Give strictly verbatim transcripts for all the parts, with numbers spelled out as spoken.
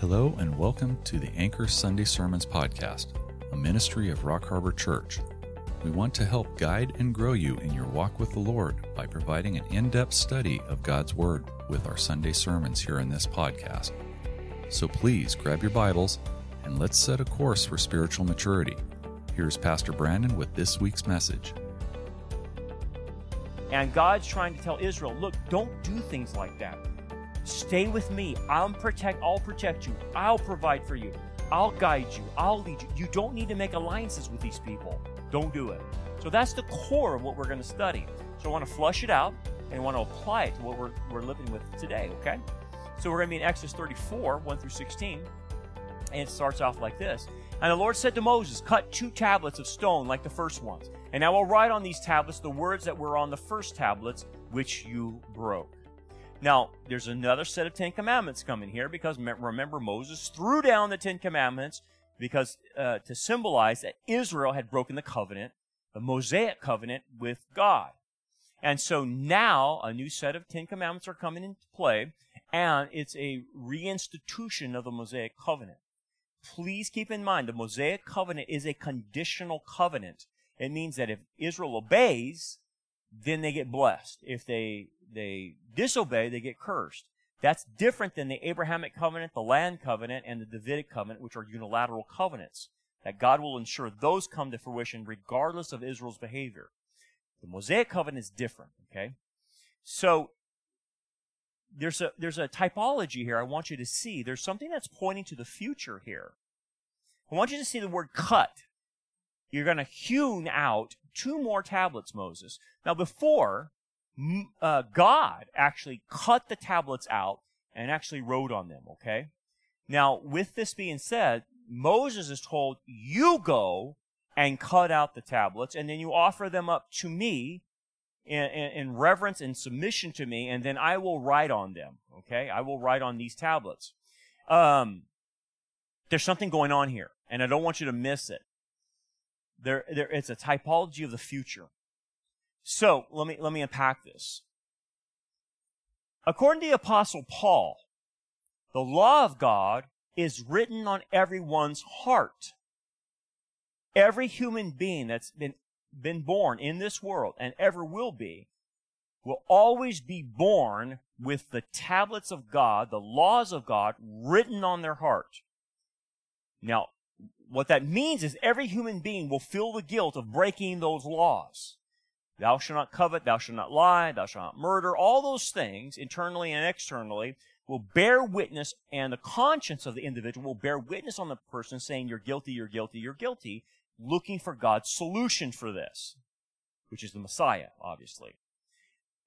Hello and welcome to the Anchor Sunday Sermons Podcast, a ministry of Rock Harbor Church. We want to help guide and grow you in your walk with the Lord by providing an in-depth study of God's Word with our Sunday sermons here in this podcast. So please grab your Bibles and let's set a course for spiritual maturity. Here's Pastor Brandon with this week's message. And God's trying to tell Israel, look, don't do things like that. Stay with me. I'll protect, I'll protect you. I'll provide for you. I'll guide you. I'll lead you. You don't need to make alliances with these people. Don't do it. So that's the core of what we're going to study. So I want to flush it out and I want to apply it to what we're, we're living with today, okay? So we're going to be in Exodus thirty-four, one through sixteen, and it starts off like this. And the Lord said to Moses, cut two tablets of stone like the first ones, and I will write on these tablets the words that were on the first tablets, which you broke. Now, there's another set of Ten Commandments coming here because remember Moses threw down the Ten Commandments because uh, to symbolize that Israel had broken the covenant, the Mosaic covenant with God. And so now a new set of Ten Commandments are coming into play, and it's a reinstitution of the Mosaic covenant. Please keep in mind the Mosaic covenant is a conditional covenant. It means that if Israel obeys, then they get blessed. If they they disobey, they get cursed. That's different than the Abrahamic covenant, the land covenant, and the Davidic covenant, which are unilateral covenants, that God will ensure those come to fruition regardless of Israel's behavior. The Mosaic covenant is different, okay? So there's a, there's a typology here I want you to see. There's something that's pointing to the future here. I want you to see the word cut. You're going to hewn out two more tablets, Moses. Now, before, uh, God actually cut the tablets out and actually wrote on them, okay? Now, with this being said, Moses is told, you go and cut out the tablets, and then you offer them up to me in, in, in reverence and submission to me, and then I will write on them, okay? I will write on these tablets. Um, there's something going on here, and I don't want you to miss it. There, there, it's a typology of the future. So let me let me unpack this. According to the Apostle Paul, the law of God is written on everyone's heart. Every human being that's been been born in this world and ever will be, will always be born with the tablets of God, the laws of God, written on their heart. Now, what that means is every human being will feel the guilt of breaking those laws. Thou shalt not covet, thou shalt not lie, thou shalt not murder. All those things, internally and externally, will bear witness, and the conscience of the individual will bear witness on the person saying, you're guilty, you're guilty, you're guilty, looking for God's solution for this, which is the Messiah, obviously.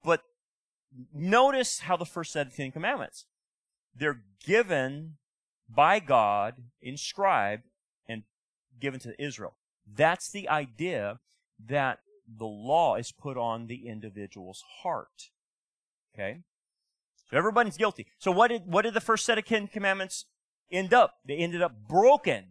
But notice how the first set of Ten Commandments, they're given by God, inscribed, given to Israel. That's the idea that the law is put on the individual's heart. Okay? So everybody's guilty. So what did what did the first set of Ten Commandments end up? They ended up broken.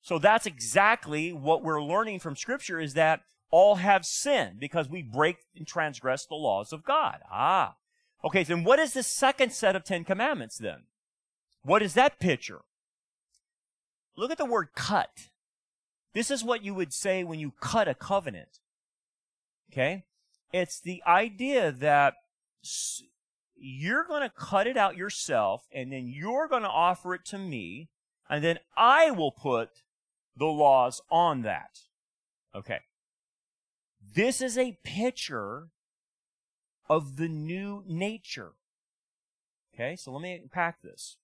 So that's exactly what we're learning from Scripture is that all have sinned because we break and transgress the laws of God. Ah. Okay, then what is the second set of Ten Commandments then? What is that picture? Look at the word cut. This is what you would say when you cut a covenant, okay? It's the idea that you're going to cut it out yourself, and then you're going to offer it to me, and then I will put the laws on that, okay? This is a picture of the new nature, okay? So let me unpack this.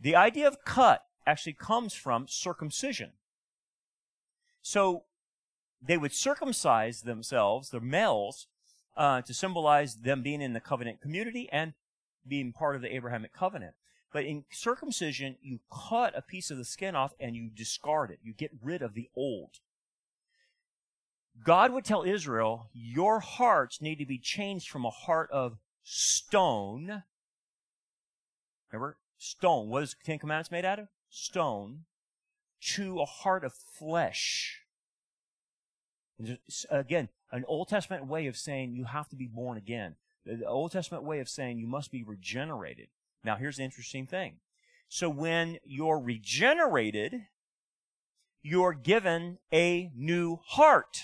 The idea of cut actually comes from circumcision. So they would circumcise themselves, the males, uh, to symbolize them being in the covenant community and being part of the Abrahamic covenant. But in circumcision, you cut a piece of the skin off and you discard it. You get rid of the old. God would tell Israel, your hearts need to be changed from a heart of stone. Remember? Stone. What is the Ten Commandments made out of? Stone. To a heart of flesh. Again, an Old Testament way of saying you have to be born again. The Old Testament way of saying you must be regenerated. Now, here's the interesting thing. So when you're regenerated, you're given a new heart.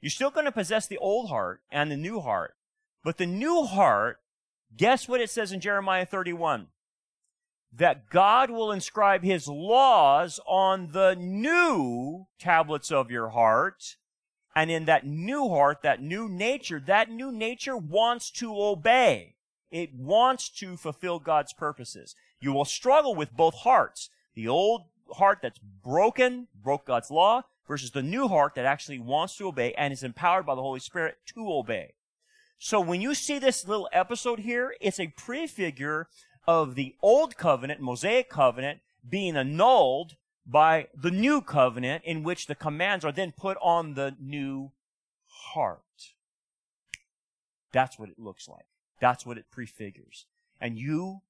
You're still going to possess the old heart and the new heart. But the new heart, guess what it says in Jeremiah thirty-one? That God will inscribe his laws on the new tablets of your heart. And in that new heart, that new nature, that new nature wants to obey. It wants to fulfill God's purposes. You will struggle with both hearts. The old heart that's broken, broke God's law, versus the new heart that actually wants to obey and is empowered by the Holy Spirit to obey. So when you see this little episode here, it's a prefigure of the old covenant, Mosaic covenant, being annulled by the new covenant in which the commands are then put on the new heart. That's what it looks like. That's what it prefigures. And you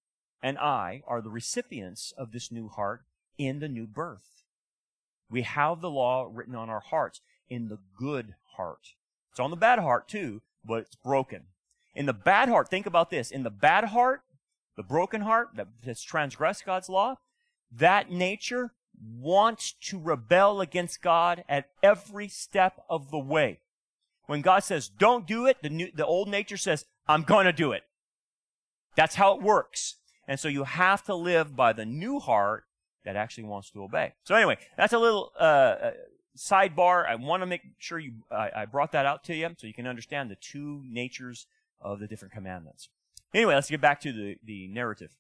and I are the recipients of this new heart in the new birth. We have the law written on our hearts in the good heart. It's on the bad heart too, but it's broken. In the bad heart, think about this. In the bad heart, the broken heart that has transgressed God's law, that nature wants to rebel against God at every step of the way. When God says, don't do it, the new, the old nature says, I'm going to do it. That's how it works. And so you have to live by the new heart that actually wants to obey. So anyway, that's a little uh, sidebar. I want to make sure you I, I brought that out to you so you can understand the two natures of the different commandments. Anyway, let's get back to the, the narrative.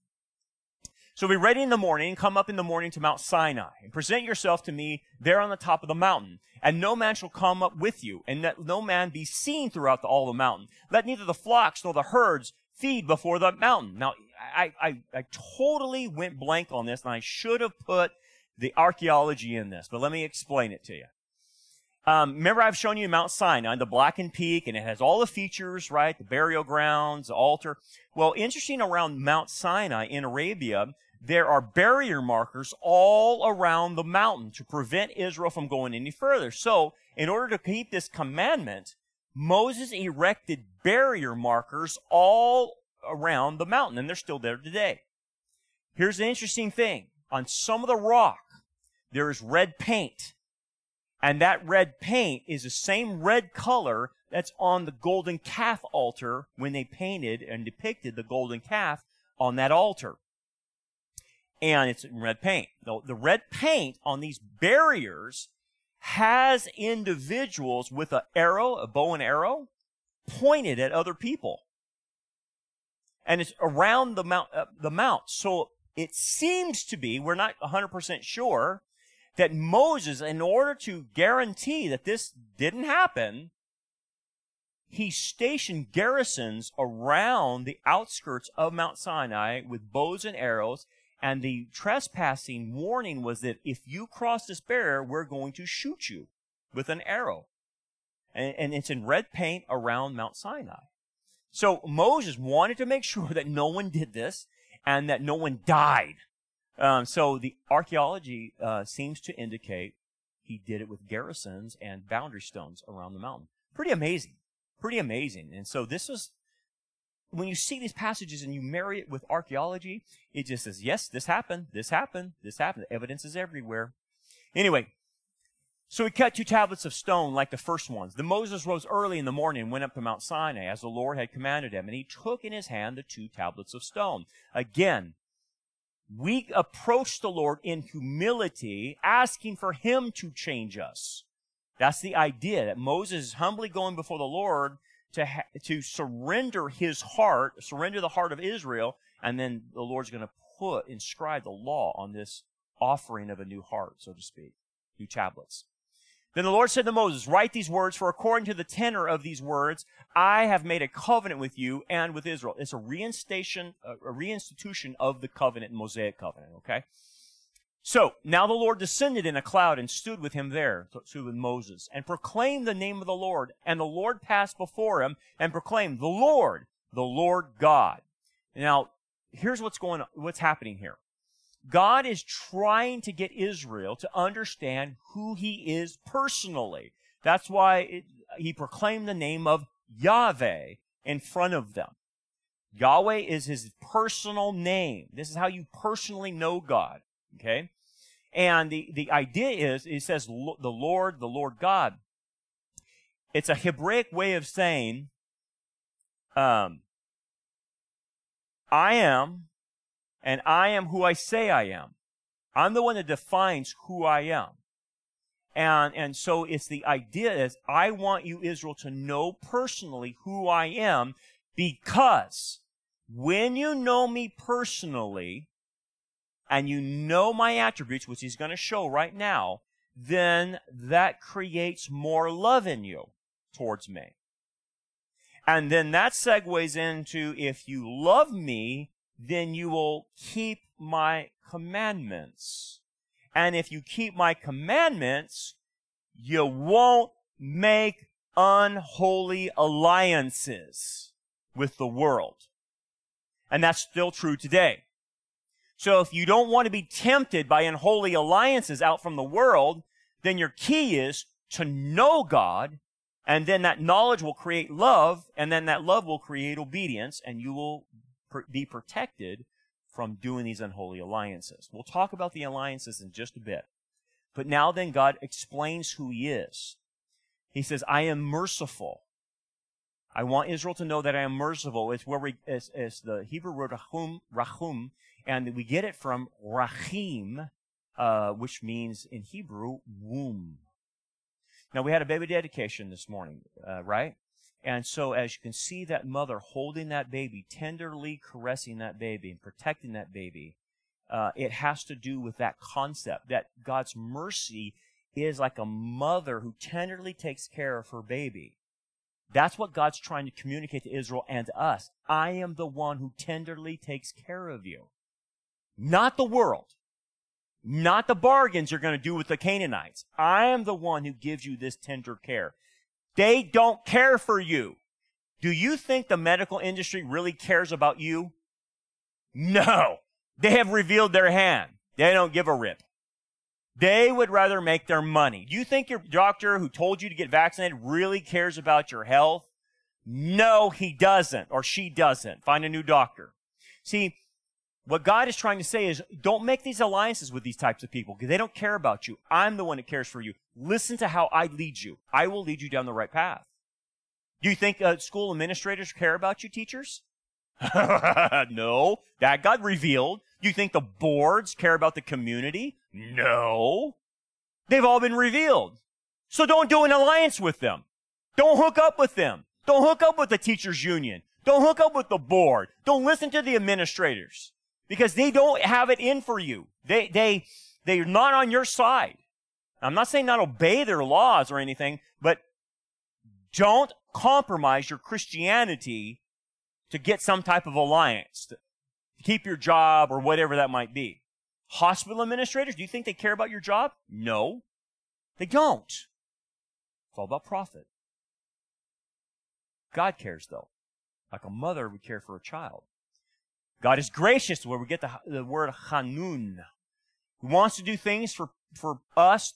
So be ready in the morning, come up in the morning to Mount Sinai, and present yourself to me there on the top of the mountain. And no man shall come up with you, and let no man be seen throughout the, all the mountain. Let neither the flocks nor the herds feed before the mountain. Now, I, I, I totally went blank on this, and I should have put the archaeology in this, but let me explain it to you. Um, remember, I've shown you Mount Sinai, the blackened peak, and it has all the features, right? The burial grounds, the altar. Well, interesting, around Mount Sinai in Arabia, there are barrier markers all around the mountain to prevent Israel from going any further. So, in order to keep this commandment, Moses erected barrier markers all around the mountain, and they're still there today. Here's the interesting thing. On some of the rock, there is red paint. And that red paint is the same red color that's on the Golden Calf altar when they painted and depicted the Golden Calf on that altar. And it's in red paint. The, the red paint on these barriers has individuals with an arrow, a bow and arrow, pointed at other people. And it's around the mount. Uh, the mount. So it seems to be, we're not one hundred percent sure, that Moses, in order to guarantee that this didn't happen, he stationed garrisons around the outskirts of Mount Sinai with bows and arrows, and the trespassing warning was that if you cross this barrier, we're going to shoot you with an arrow. And, and it's in red paint around Mount Sinai. So Moses wanted to make sure that no one did this and that no one died. Um, so the archaeology uh, seems to indicate he did it with garrisons and boundary stones around the mountain. Pretty amazing. Pretty amazing. And so this was, when you see these passages and you marry it with archaeology, it just says, yes, this happened, this happened, this happened. The evidence is everywhere. Anyway, so he cut two tablets of stone like the first ones. Then Moses rose early in the morning and went up to Mount Sinai as the Lord had commanded him. And he took in his hand the two tablets of stone. Again, we approach the Lord in humility, asking for him to change us. That's the idea, that Moses is humbly going before the Lord to, ha- to surrender his heart, surrender the heart of Israel, and then the Lord's going to put, inscribe the law on this offering of a new heart, so to speak, new tablets. Then the Lord said to Moses, write these words, for according to the tenor of these words, I have made a covenant with you and with Israel. It's a reinstation, a reinstitution of the covenant, Mosaic covenant, okay? So, now the Lord descended in a cloud and stood with him there, stood with Moses, and proclaimed the name of the Lord. And the Lord passed before him and proclaimed, the Lord, the Lord God. Now, here's what's going on, what's happening here. God is trying to get Israel to understand who he is personally. That's why it, he proclaimed the name of Yahweh in front of them. Yahweh is his personal name. This is how you personally know God, okay? And the, the idea is, it says the Lord, the Lord God. It's a Hebraic way of saying, um, I am, and I am who I say I am. I'm the one that defines who I am. And, and so it's the idea is, I want you, Israel, to know personally who I am, because when you know me personally, and you know my attributes, which he's going to show right now, then that creates more love in you towards me. And then that segues into, if you love me, then you will keep my commandments. And if you keep my commandments, you won't make unholy alliances with the world. And that's still true today. So if you don't want to be tempted by unholy alliances out from the world, then your key is to know God, and then that knowledge will create love, and then that love will create obedience, and you will be protected from doing these unholy alliances. We'll talk about the alliances in just a bit. But now then, God explains who he is. He says, I am merciful. I want Israel to know that I am merciful. It's where we, it's, it's the Hebrew word rachum, rachum, and we get it from rachim, uh, which means in Hebrew, womb. Now, we had a baby dedication this morning, uh, right? And so as you can see that mother holding that baby, tenderly caressing that baby and protecting that baby, uh, it has to do with that concept that God's mercy is like a mother who tenderly takes care of her baby. That's what God's trying to communicate to Israel and to us. I am the one who tenderly takes care of you. Not the world. Not the bargains you're going to do with the Canaanites. I am the one who gives you this tender care. They don't care for you. Do you think the medical industry really cares about you? No. They have revealed their hand. They don't give a rip. They would rather make their money. Do you think your doctor who told you to get vaccinated really cares about your health? No, he doesn't, or she doesn't. Find a new doctor. See, what God is trying to say is, don't make these alliances with these types of people, because they don't care about you. I'm the one that cares for you. Listen to how I lead you. I will lead you down the right path. Do you think uh, school administrators care about you, teachers? No, that got revealed. Do you think the boards care about the community? No. They've all been revealed. So don't do an alliance with them. Don't hook up with them. Don't hook up with the teachers' union. Don't hook up with the board. Don't listen to the administrators, because they don't have it in for you. They, they, they're not on your side. I'm not saying not obey their laws or anything, but don't compromise your Christianity to get some type of alliance, to keep your job or whatever that might be. Hospital administrators, do you think they care about your job? No, they don't. It's all about profit. God cares, though, like a mother would care for a child. God is gracious, where we get the, the word hanun. He wants to do things for, for us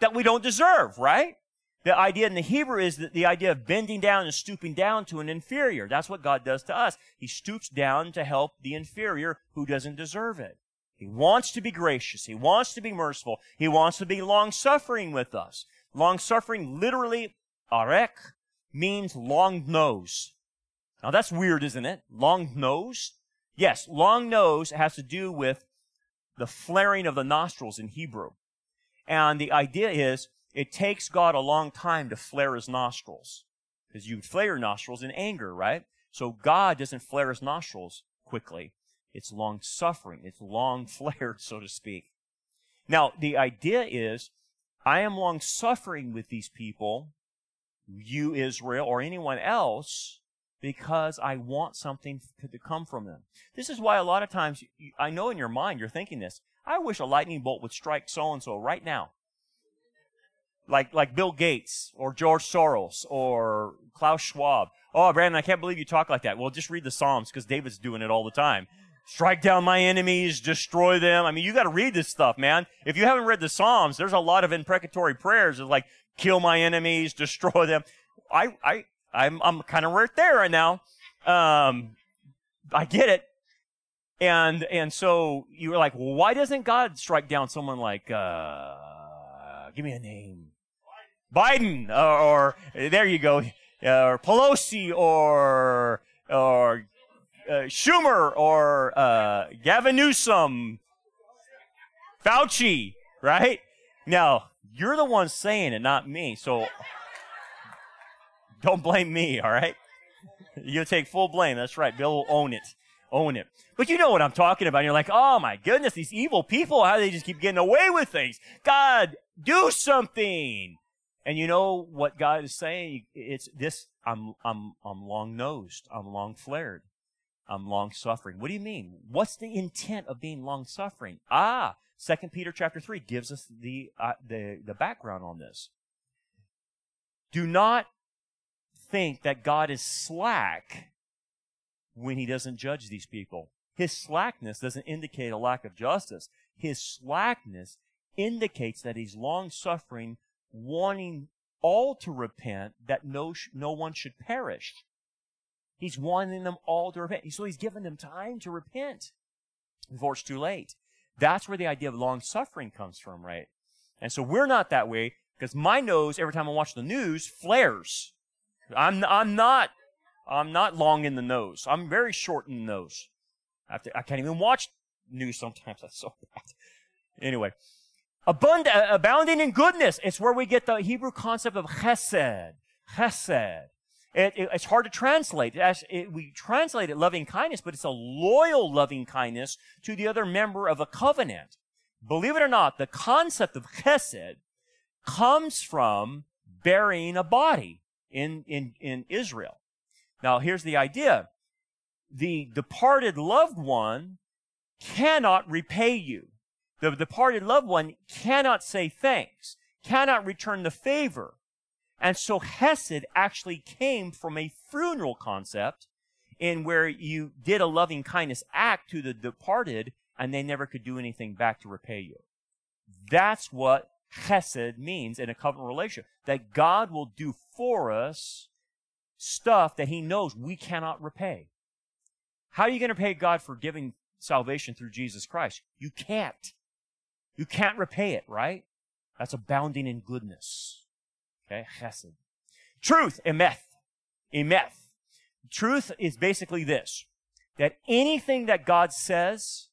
that we don't deserve, right? The idea in the Hebrew is that the idea of bending down and stooping down to an inferior. That's what God does to us. He stoops down to help the inferior who doesn't deserve it. He wants to be gracious. He wants to be merciful. He wants to be long-suffering with us. Long-suffering, literally, arek, means long nose. Now, that's weird, isn't it? Long nose? Yes, long nose has to do with the flaring of the nostrils in Hebrew. And the idea is, it takes God a long time to flare his nostrils, because you would flare your nostrils in anger, right? So God doesn't flare his nostrils quickly. It's long suffering. It's long flared, so to speak. Now, the idea is, I am long suffering with these people, you Israel, or anyone else, because I want something to come from them. This is why a lot of times, I know in your mind you're thinking this, I wish a lightning bolt would strike so-and-so right now. Like, like Bill Gates or George Soros or Klaus Schwab. Oh, Brandon, I can't believe you talk like that. Well, just read the Psalms, because David's doing it all the time. Strike down my enemies, destroy them. I mean, you got to read this stuff, man. If you haven't read the Psalms, there's a lot of imprecatory prayers. It's like, kill my enemies, destroy them. I, I, I'm, I'm kind of right there right now. Um, I get it. And and so you were like, well, why doesn't God strike down someone like, uh, give me a name, Biden, Biden or, or there you go, or Pelosi, or or uh, Schumer, or uh, Gavin Newsom, Fauci, right? Now you're the one saying it, not me. So don't blame me, all right? You'll take full blame. That's right. Bill will own it. Own it. But you know what I'm talking about. You're like, oh my goodness, these evil people, how do they just keep getting away with things? God, do something. And you know what God is saying? It's this, I'm I'm I'm long-nosed, I'm long-flared, I'm long-suffering. What do you mean? What's the intent of being long-suffering? Ah, Second Peter chapter three gives us the uh, the the background on this. Do not think that God is slack when he doesn't judge these people. His slackness doesn't indicate a lack of justice. His slackness indicates that he's long-suffering, wanting all to repent, that no sh- no one should perish. He's wanting them all to repent. So he's giving them time to repent before it's too late. That's where the idea of long-suffering comes from, right? And so we're not that way, because my nose, every time I watch the news, flares. I'm I'm not... I'm not long in the nose. I'm very short in the nose. I, have to, I can't even watch news sometimes. That's so bad. Anyway, abund- abounding in goodness. It's where we get the Hebrew concept of chesed. Chesed. It, it, it's hard to translate. It, it, we translate it loving kindness, but it's a loyal loving kindness to the other member of a covenant. Believe it or not, the concept of chesed comes from burying a body in, in, in Israel. Now, here's the idea. The departed loved one cannot repay you. The departed loved one cannot say thanks, cannot return the favor. And so chesed actually came from a funeral concept in where you did a loving kindness act to the departed and they never could do anything back to repay you. That's what chesed means in a covenant relationship, that God will do for us stuff that he knows we cannot repay. How are you going to pay God for giving salvation through Jesus Christ? You can't. You can't repay it, right? That's abounding in goodness. Okay, chesed. Truth, emeth. Emeth. Truth is basically this, that anything that God says,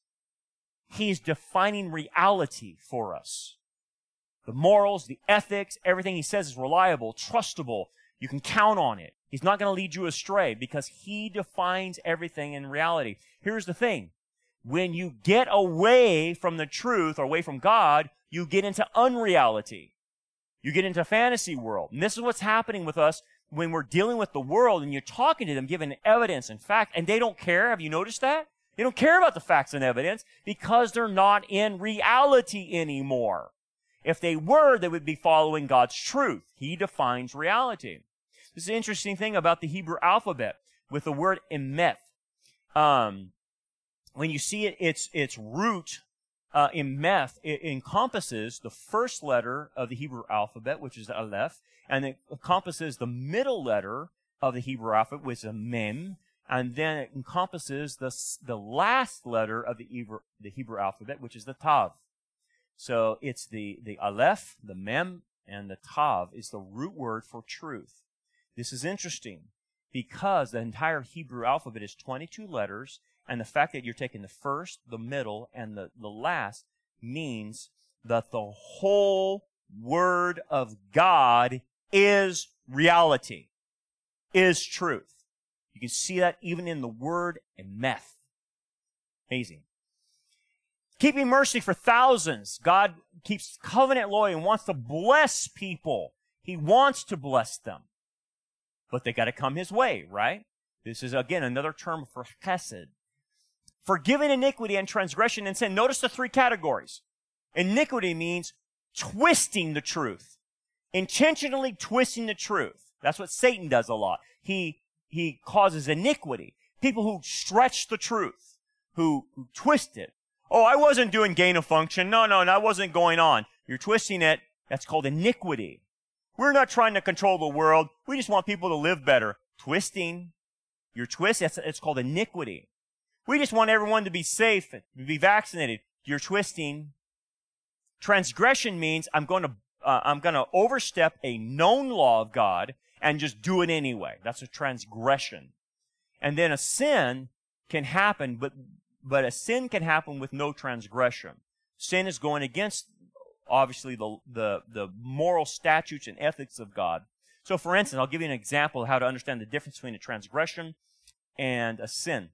he's defining reality for us. The morals, the ethics, everything he says is reliable, trustable. You can count on it. He's not going to lead you astray because he defines everything in reality. Here's the thing. When you get away from the truth or away from God, you get into unreality. You get into fantasy world. And this is what's happening with us when we're dealing with the world and you're talking to them, giving evidence and fact, and they don't care. Have you noticed that? They don't care about the facts and evidence because they're not in reality anymore. If they were, they would be following God's truth. He defines reality. This is an interesting thing about the Hebrew alphabet with the word emeth. Um, when you see it, its its root, uh, emeth, it encompasses the first letter of the Hebrew alphabet, which is aleph, and it encompasses the middle letter of the Hebrew alphabet, which is mem, and then it encompasses the the last letter of the Hebrew, the Hebrew alphabet, which is the tav. So it's the, the aleph, the mem, and the tav is the root word for truth. This is interesting because the entire Hebrew alphabet is twenty-two letters, and the fact that you're taking the first, the middle, and the, the last means that the whole word of God is reality, is truth. You can see that even in the word emeth. Amazing. Keeping mercy for thousands. God keeps covenant loyal and wants to bless people. He wants to bless them. But they got to come his way, right? This is, again, another term for chesed. Forgiving iniquity and transgression and sin. Notice the three categories. Iniquity means twisting the truth. Intentionally twisting the truth. That's what Satan does a lot. He, he causes iniquity. People who stretch the truth, who, who twist it. Oh, I wasn't doing gain of function. No, no, that wasn't going on. You're twisting it. That's called iniquity. We're not trying to control the world. We just want people to live better. Twisting. You're twisting. It's called iniquity. We just want everyone to be safe and be vaccinated. You're twisting. Transgression means I'm going to uh, I'm going to overstep a known law of God and just do it anyway. That's a transgression. And then a sin can happen, but but a sin can happen with no transgression. Sin is going against, obviously, the the the moral statutes and ethics of God. So, for instance, I'll give you an example of how to understand the difference between a transgression and a sin.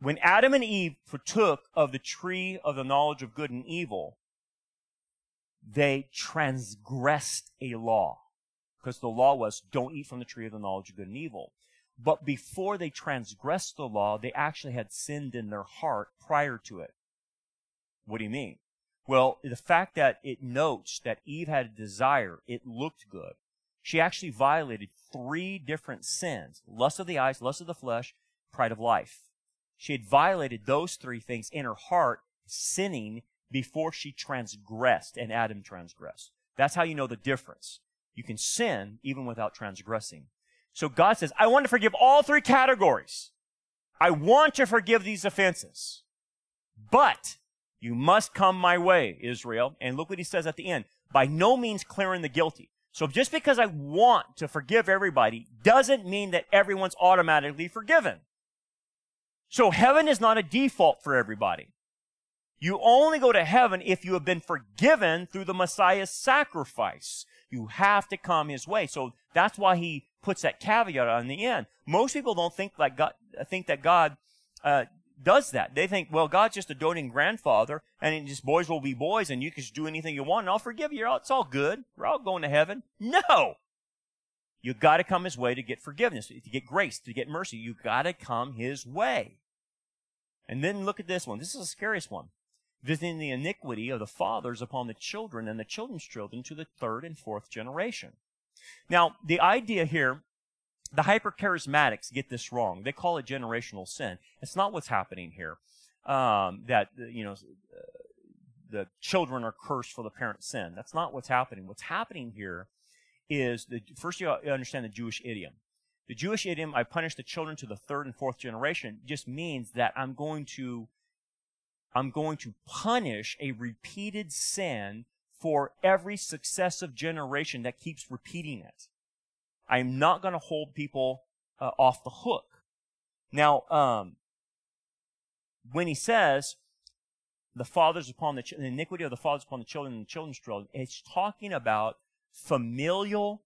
When Adam and Eve partook of the tree of the knowledge of good and evil, they transgressed a law, because the law was, don't eat from the tree of the knowledge of good and evil. But before they transgressed the law, they actually had sinned in their heart prior to it. What do you mean? Well, the fact that it notes that Eve had a desire, it looked good. She actually violated three different sins: lust of the eyes, lust of the flesh, pride of life. She had violated those three things in her heart, sinning before she transgressed and Adam transgressed. That's how you know the difference. You can sin even without transgressing. So God says, I want to forgive all three categories. I want to forgive these offenses. But you must come my way, Israel. And look what he says at the end. By no means clearing the guilty. So just because I want to forgive everybody doesn't mean that everyone's automatically forgiven. So heaven is not a default for everybody. You only go to heaven if you have been forgiven through the Messiah's sacrifice. You have to come his way. So that's why he puts that caveat on the end. Most people don't think like God, think that God uh, does that. They think, well, God's just a doting grandfather, and just boys will be boys, and you can just do anything you want, and I'll forgive you. It's all good. We're all going to heaven. No! You've got to come his way to get forgiveness, to get grace, to get mercy. You've got to come his way. And then look at this one. This is the scariest one. Visiting the iniquity of the fathers upon the children and the children's children to the third and fourth generation. Now, the idea here, the hypercharismatics get this wrong. They call it generational sin. It's not what's happening here, um, that, you know, the children are cursed for the parent's sin. That's not what's happening. What's happening here is, the first you understand the Jewish idiom. The Jewish idiom, I punish the children to the third and fourth generation, just means that I'm going to, I'm going to punish a repeated sin for every successive generation that keeps repeating it. I'm not going to hold people uh, off the hook. Now, um, when he says the fathers upon the, ch- the iniquity of the fathers upon the children and the children's children, it's talking about familial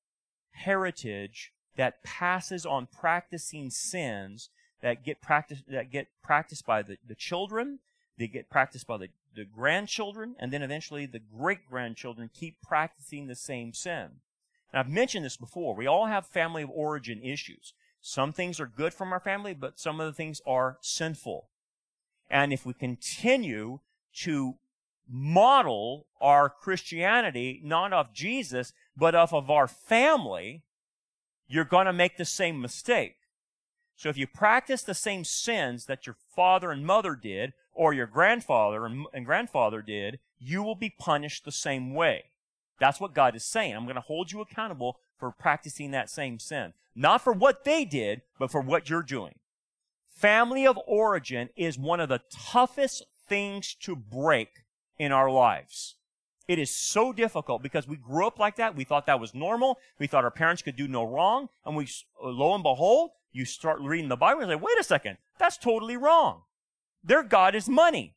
heritage that passes on practicing sins that get practiced that get practiced by the, the children, they get practiced by the, the grandchildren, and then eventually the great-grandchildren keep practicing the same sin. And I've mentioned this before. We all have family of origin issues. Some things are good from our family, but some of the things are sinful. And if we continue to model our Christianity not of Jesus, but off of our family, you're going to make the same mistake. So if you practice the same sins that your father and mother did, or your grandfather and, and grandfather did, you will be punished the same way. That's what God is saying. I'm going to hold you accountable for practicing that same sin. Not for what they did, but for what you're doing. Family of origin is one of the toughest things to break in our lives. It is so difficult because we grew up like that. We thought that was normal. We thought our parents could do no wrong. And we, lo and behold, you start reading the Bible and say, wait a second, that's totally wrong. Their God is money.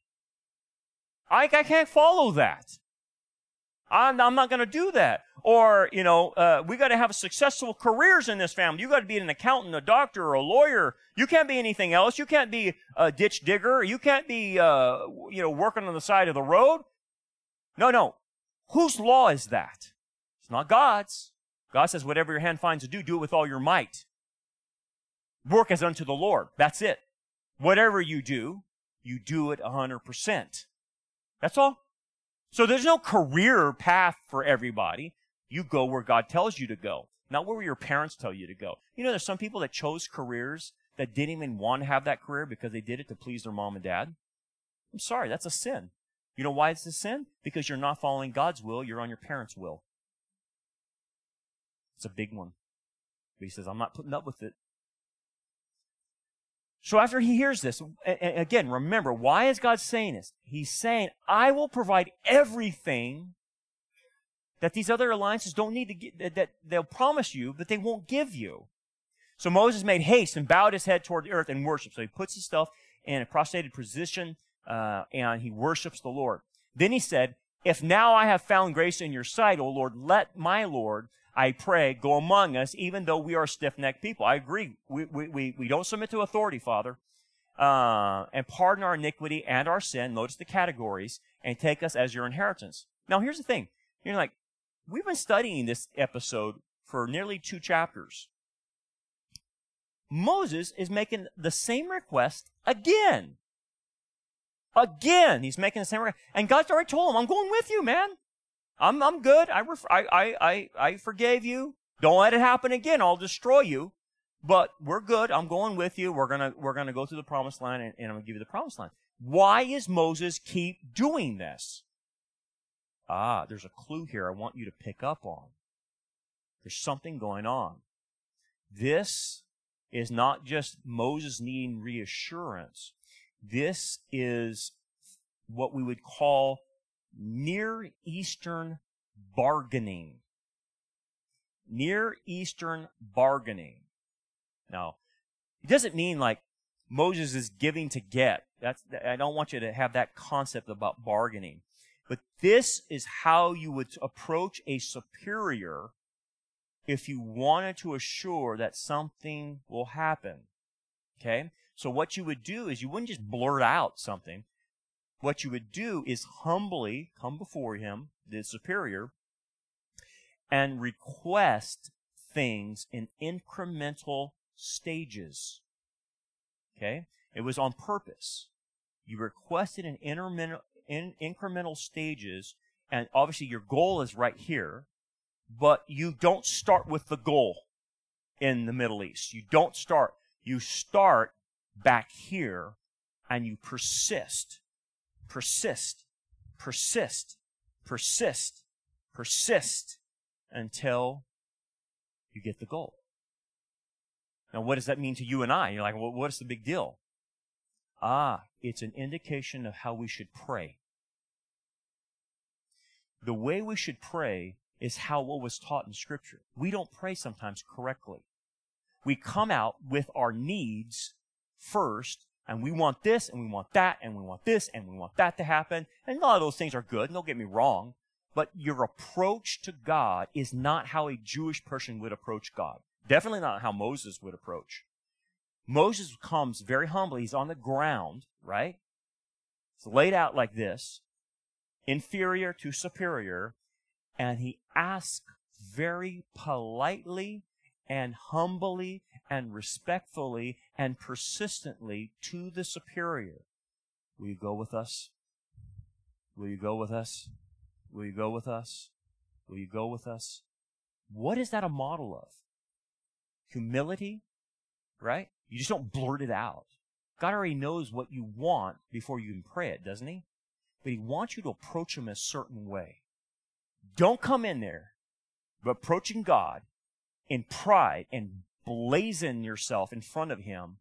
I, I can't follow that. I'm, I'm not going to do that. Or, you know, uh, we got to have successful careers in this family. You got to be an accountant, a doctor, or a lawyer. You can't be anything else. You can't be a ditch digger. You can't be, uh, you know, working on the side of the road. No, no. Whose law is that? It's not God's. God says, whatever your hand finds to do, do it with all your might. Work as unto the Lord. That's it. Whatever you do, you do it one hundred percent. That's all. So there's no career path for everybody. You go where God tells you to go, not where your parents tell you to go. You know, there's some people that chose careers that didn't even want to have that career because they did it to please their mom and dad. I'm sorry, that's a sin. You know why it's a sin? Because you're not following God's will, you're on your parents' will. It's a big one. But he says, I'm not putting up with it. So after he hears this, again, remember, why is God saying this? He's saying, I will provide everything that these other alliances don't need to get, that they'll promise you, but they won't give you. So Moses made haste and bowed his head toward the earth and worshiped. So he puts himself in a prostrated position uh, and he worships the Lord. Then he said, if now I have found grace in your sight, O Lord, let my Lord, I pray, go among us, even though we are stiff-necked people. I agree. We, we, we, we don't submit to authority, Father, uh, and pardon our iniquity and our sin. Notice the categories, and take us as your inheritance. Now, here's the thing. You're like, we've been studying this episode for nearly two chapters. Moses is making the same request again. Again, he's making the same request. And God's already told him, I'm going with you, man. I'm, I'm good. I, ref- I, I, I, I forgave you. Don't let it happen again. I'll destroy you. But we're good. I'm going with you. We're gonna, we're gonna go through the promised land, and, and I'm gonna give you the promised land. Why is Moses keep doing this? Ah, there's a clue here I want you to pick up on. There's something going on. This is not just Moses needing reassurance. This is what we would call Near Eastern bargaining. Near Eastern bargaining. Now, it doesn't mean like Moses is giving to get. That's, I don't want you to have that concept about bargaining. But this is how you would approach a superior if you wanted to assure that something will happen. Okay? So what you would do is you wouldn't just blurt out something. What you would do is humbly come before him, the superior, and request things in incremental stages. Okay? It was on purpose. You requested in, intermin- in incremental stages, and obviously your goal is right here, but you don't start with the goal in the Middle East. You don't start. You start back here, and you persist. Persist, persist, persist, persist until you get the goal. Now, what does that mean to you and I? You're like, well, what's the big deal? Ah, it's an indication of how we should pray. The way we should pray is how what was taught in Scripture. We don't pray sometimes correctly. We come out with our needs first. And we want this, and we want that, and we want this, and we want that to happen. And none of those things are good, and don't get me wrong. But your approach to God is not how a Jewish person would approach God. Definitely not how Moses would approach. Moses comes very humbly. He's on the ground, right? It's laid out like this, inferior to superior. And he asks very politely and humbly and respectfully and persistently to the superior. Will you go with us? Will you go with us? Will you go with us? Will you go with us? What is that a model of? Humility, right? You just don't blurt it out. God already knows what you want before you even pray it, doesn't he? But he wants you to approach him a certain way. Don't come in there, but approaching God in pride and blazon yourself in front of him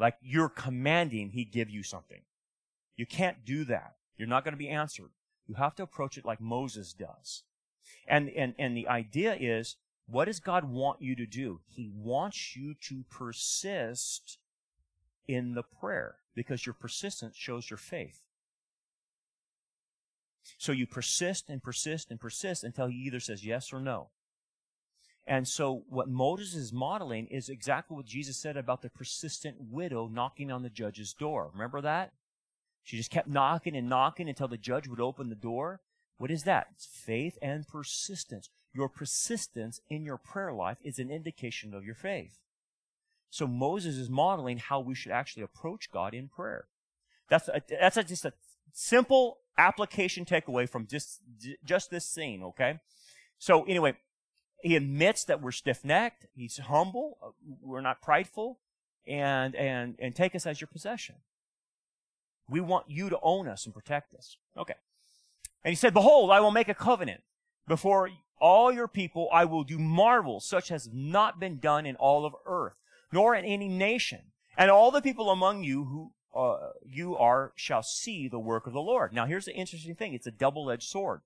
like you're commanding he give you something. You can't do that. You're not going to be answered. You have to approach it like Moses does. And, and, and the idea is, what does God want you to do? He wants you to persist in the prayer because your persistence shows your faith. So you persist and persist and persist until he either says yes or no. And so what Moses is modeling is exactly what Jesus said about the persistent widow knocking on the judge's door. Remember that? She just kept knocking and knocking until the judge would open the door. What is that? It's faith and persistence. Your persistence in your prayer life is an indication of your faith. So Moses is modeling how we should actually approach God in prayer. That's a, that's a, just a simple application takeaway from just, just this scene, okay? So anyway, he admits that we're stiff-necked. He's humble. We're not prideful, and and and take us as your possession. We want you to own us and protect us. Okay. And he said, "Behold, I will make a covenant before all your people. I will do marvels such as have not been done in all of earth, nor in any nation. And all the people among you who uh, you are shall see the work of the Lord. Now, here's the interesting thing. It's a double-edged sword.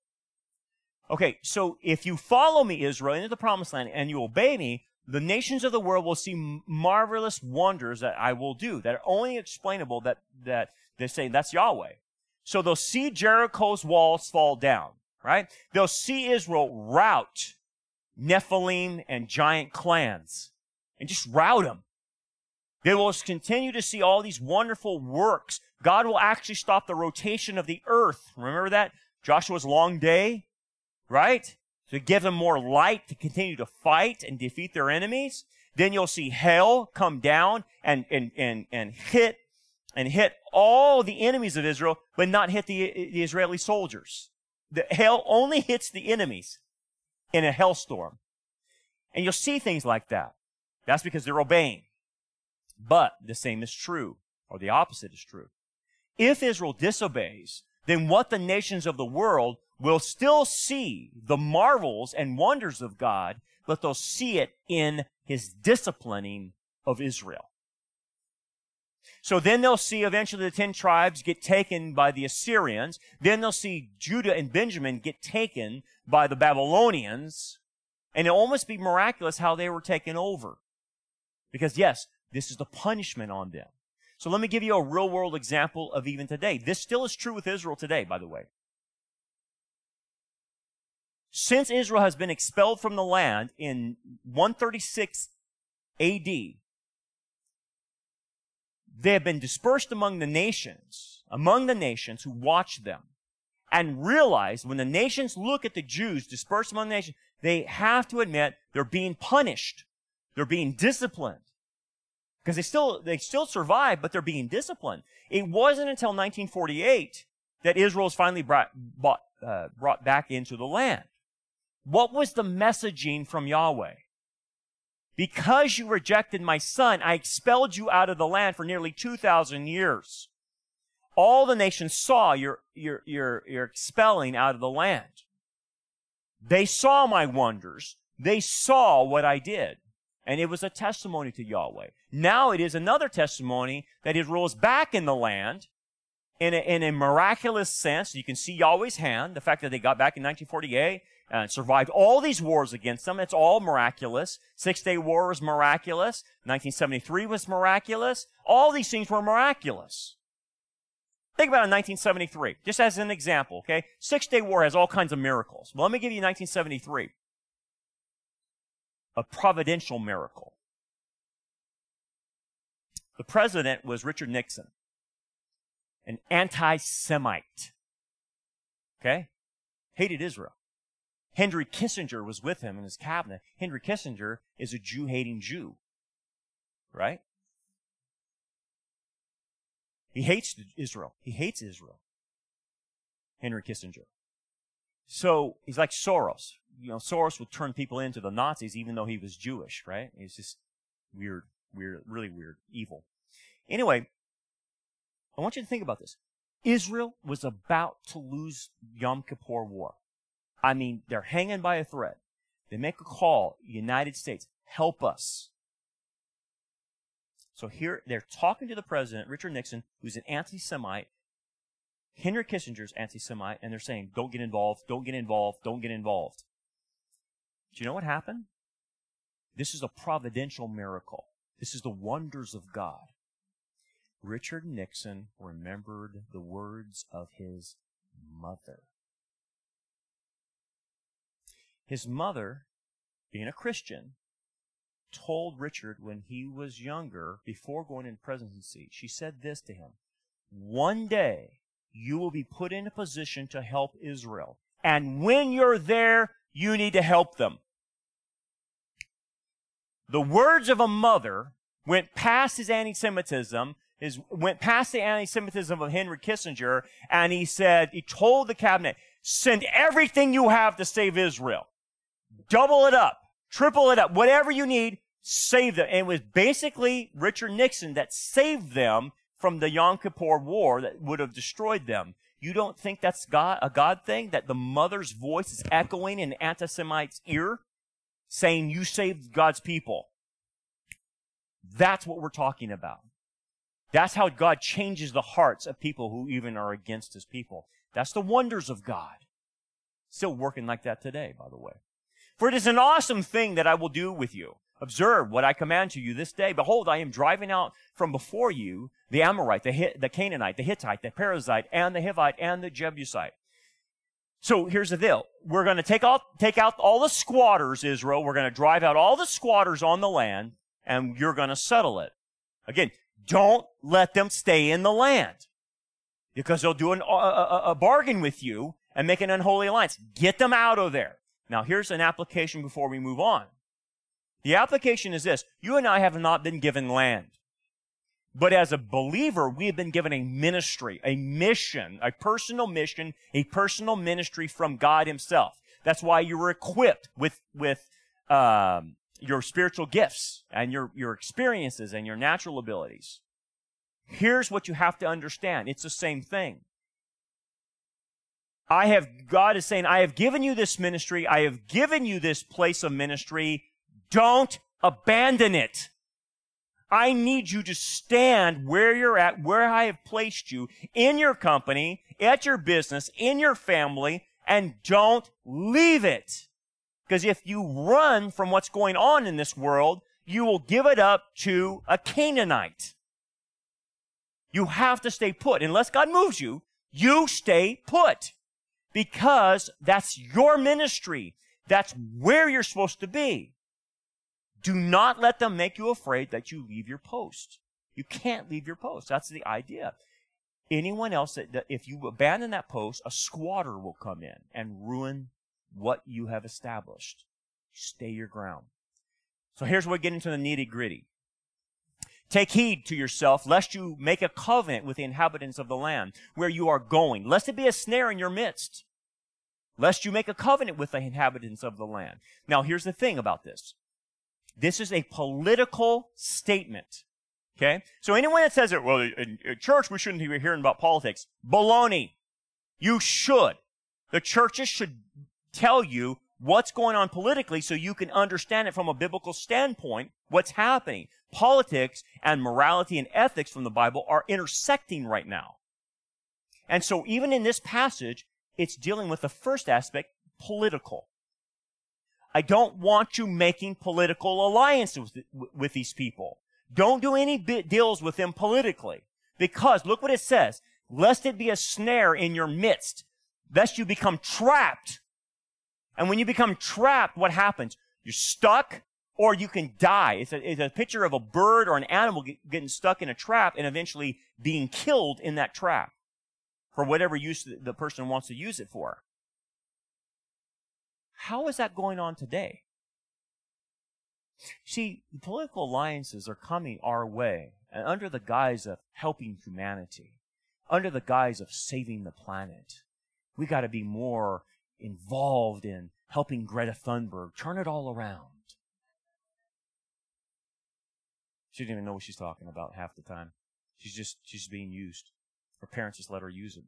Okay, so if you follow me, Israel, into the promised land, and you obey me, the nations of the world will see marvelous wonders that I will do, that are only explainable, that, that they're saying, that's Yahweh. So they'll see Jericho's walls fall down, right? They'll see Israel rout Nephilim and giant clans, and just rout them. They will continue to see all these wonderful works. God will actually stop the rotation of the earth. Remember that? Joshua's long day, right? To give them more light to continue to fight and defeat their enemies. Then you'll see hail come down and, and, and, and hit and hit all the enemies of Israel, but not hit the, the Israeli soldiers. The hail only hits the enemies in a hailstorm. And you'll see things like that. That's because they're obeying. But the same is true, or the opposite is true. If Israel disobeys, then what the nations of the world will still see the marvels and wonders of God, but they'll see it in his disciplining of Israel. So then they'll see eventually the ten tribes get taken by the Assyrians. Then they'll see Judah and Benjamin get taken by the Babylonians. And it'll almost be miraculous how they were taken over. Because, yes, this is the punishment on them. So let me give you a real-world example of even today. This still is true with Israel today, by the way. Since Israel has been expelled from the land in one thirty-six A D, they have been dispersed among the nations, among the nations who watch them, and realize when the nations look at the Jews dispersed among the nations, they have to admit they're being punished. They're being disciplined. Because they still, they still survive, but they're being disciplined. It wasn't until nineteen forty-eight that Israel was finally brought, bought, uh, brought back into the land. What was the messaging from Yahweh? Because you rejected my son, I expelled you out of the land for nearly two thousand years. All the nations saw your, your, your, your expelling out of the land. They saw my wonders. They saw what I did. And it was a testimony to Yahweh. Now it is another testimony that Israel is back in the land in a, in a miraculous sense. You can see Yahweh's hand, the fact that they got back in nineteen forty-eight and survived all these wars against them. It's all miraculous. Six-Day War was miraculous. nineteen seventy-three was miraculous. All these things were miraculous. Think about it in nineteen seventy-three, just as an example, okay? Six-Day War has all kinds of miracles. Well, let me give you nineteen seventy-three. A providential miracle. The president was Richard Nixon, an anti-Semite. Okay? Hated Israel. Henry Kissinger was with him in his cabinet. Henry Kissinger is a Jew-hating Jew. Right? He hates Israel. He hates Israel. Henry Kissinger. So he's like Soros. You know, Soros would turn people into the Nazis even though he was Jewish, right? It's just weird, weird, really weird, evil. Anyway, I want you to think about this. Israel was about to lose Yom Kippur War. I mean, they're hanging by a thread. They make a call, United States, help us. So here, they're talking to the president, Richard Nixon, who's an anti-Semite. Henry Kissinger's anti-Semite, and they're saying, don't get involved, don't get involved, don't get involved. Do you know what happened? This is a providential miracle. This is the wonders of God. Richard Nixon remembered the words of his mother. His mother, being a Christian, told Richard when he was younger, before going into presidency, she said this to him, one day you will be put in a position to help Israel. And when you're there, you need to help them. The words of a mother went past his anti-Semitism, his, went past the anti-Semitism of Henry Kissinger, and he said, he told the cabinet, send everything you have to save Israel. Double it up, triple it up, whatever you need, save them. And it was basically Richard Nixon that saved them from the Yom Kippur War that would have destroyed them. You don't think that's God, a God thing, that the mother's voice is echoing in an anti-Semite's ear, saying, you saved God's people? That's what we're talking about. That's how God changes the hearts of people who even are against his people. That's the wonders of God. Still working like that today, by the way. For it is an awesome thing that I will do with you. Observe what I command to you this day. Behold, I am driving out from before you the Amorite, the, Hit, the Canaanite, the Hittite, the Perizzite, and the Hivite, and the Jebusite. So here's the deal. We're going to take out, take out all the squatters, Israel. We're going to drive out all the squatters on the land, and you're going to settle it. Again, don't let them stay in the land because they'll do an, a, a, a bargain with you and make an unholy alliance. Get them out of there. Now, here's an application before we move on. The application is this. You and I have not been given land. But as a believer, we have been given a ministry, a mission, a personal mission, a personal ministry from God himself. That's why you were equipped with, with um, your spiritual gifts and your, your experiences and your natural abilities. Here's what you have to understand. It's the same thing. I have, God is saying, I have given you this ministry. I have given you this place of ministry. Don't abandon it. I need you to stand where you're at, where I have placed you, in your company, at your business, in your family, and don't leave it. Because if you run from what's going on in this world, you will give it up to a Canaanite. You have to stay put. Unless God moves you, you stay put. Because that's your ministry. That's where you're supposed to be. Do not let them make you afraid that you leave your post. You can't leave your post. That's the idea. Anyone else, that, that if you abandon that post, a squatter will come in and ruin what you have established. Stay your ground. So here's where we get into the nitty-gritty. Take heed to yourself, lest you make a covenant with the inhabitants of the land where you are going, lest it be a snare in your midst, lest you make a covenant with the inhabitants of the land. Now, here's the thing about this. This is a political statement, okay? So anyone that says, it, well, in church, we shouldn't be hearing about politics. Baloney. You should. The churches should tell you what's going on politically so you can understand it from a biblical standpoint, what's happening. Politics and morality and ethics from the Bible are intersecting right now. And so even in this passage, it's dealing with the first aspect, political. I don't want you making political alliances with, with these people. Don't do any bit deals with them politically. Because look what it says. Lest it be a snare in your midst. Lest you become trapped. And when you become trapped, what happens? You're stuck or you can die. It's a, it's a picture of a bird or an animal get, getting stuck in a trap and eventually being killed in that trap. For whatever use the person wants to use it for. How is that going on today? See, political alliances are coming our way, and under the guise of helping humanity, under the guise of saving the planet, we got to be more involved in helping Greta Thunberg turn it all around. She didn't even know what she's talking about half the time. She's just she's being used. Her parents just let her use it.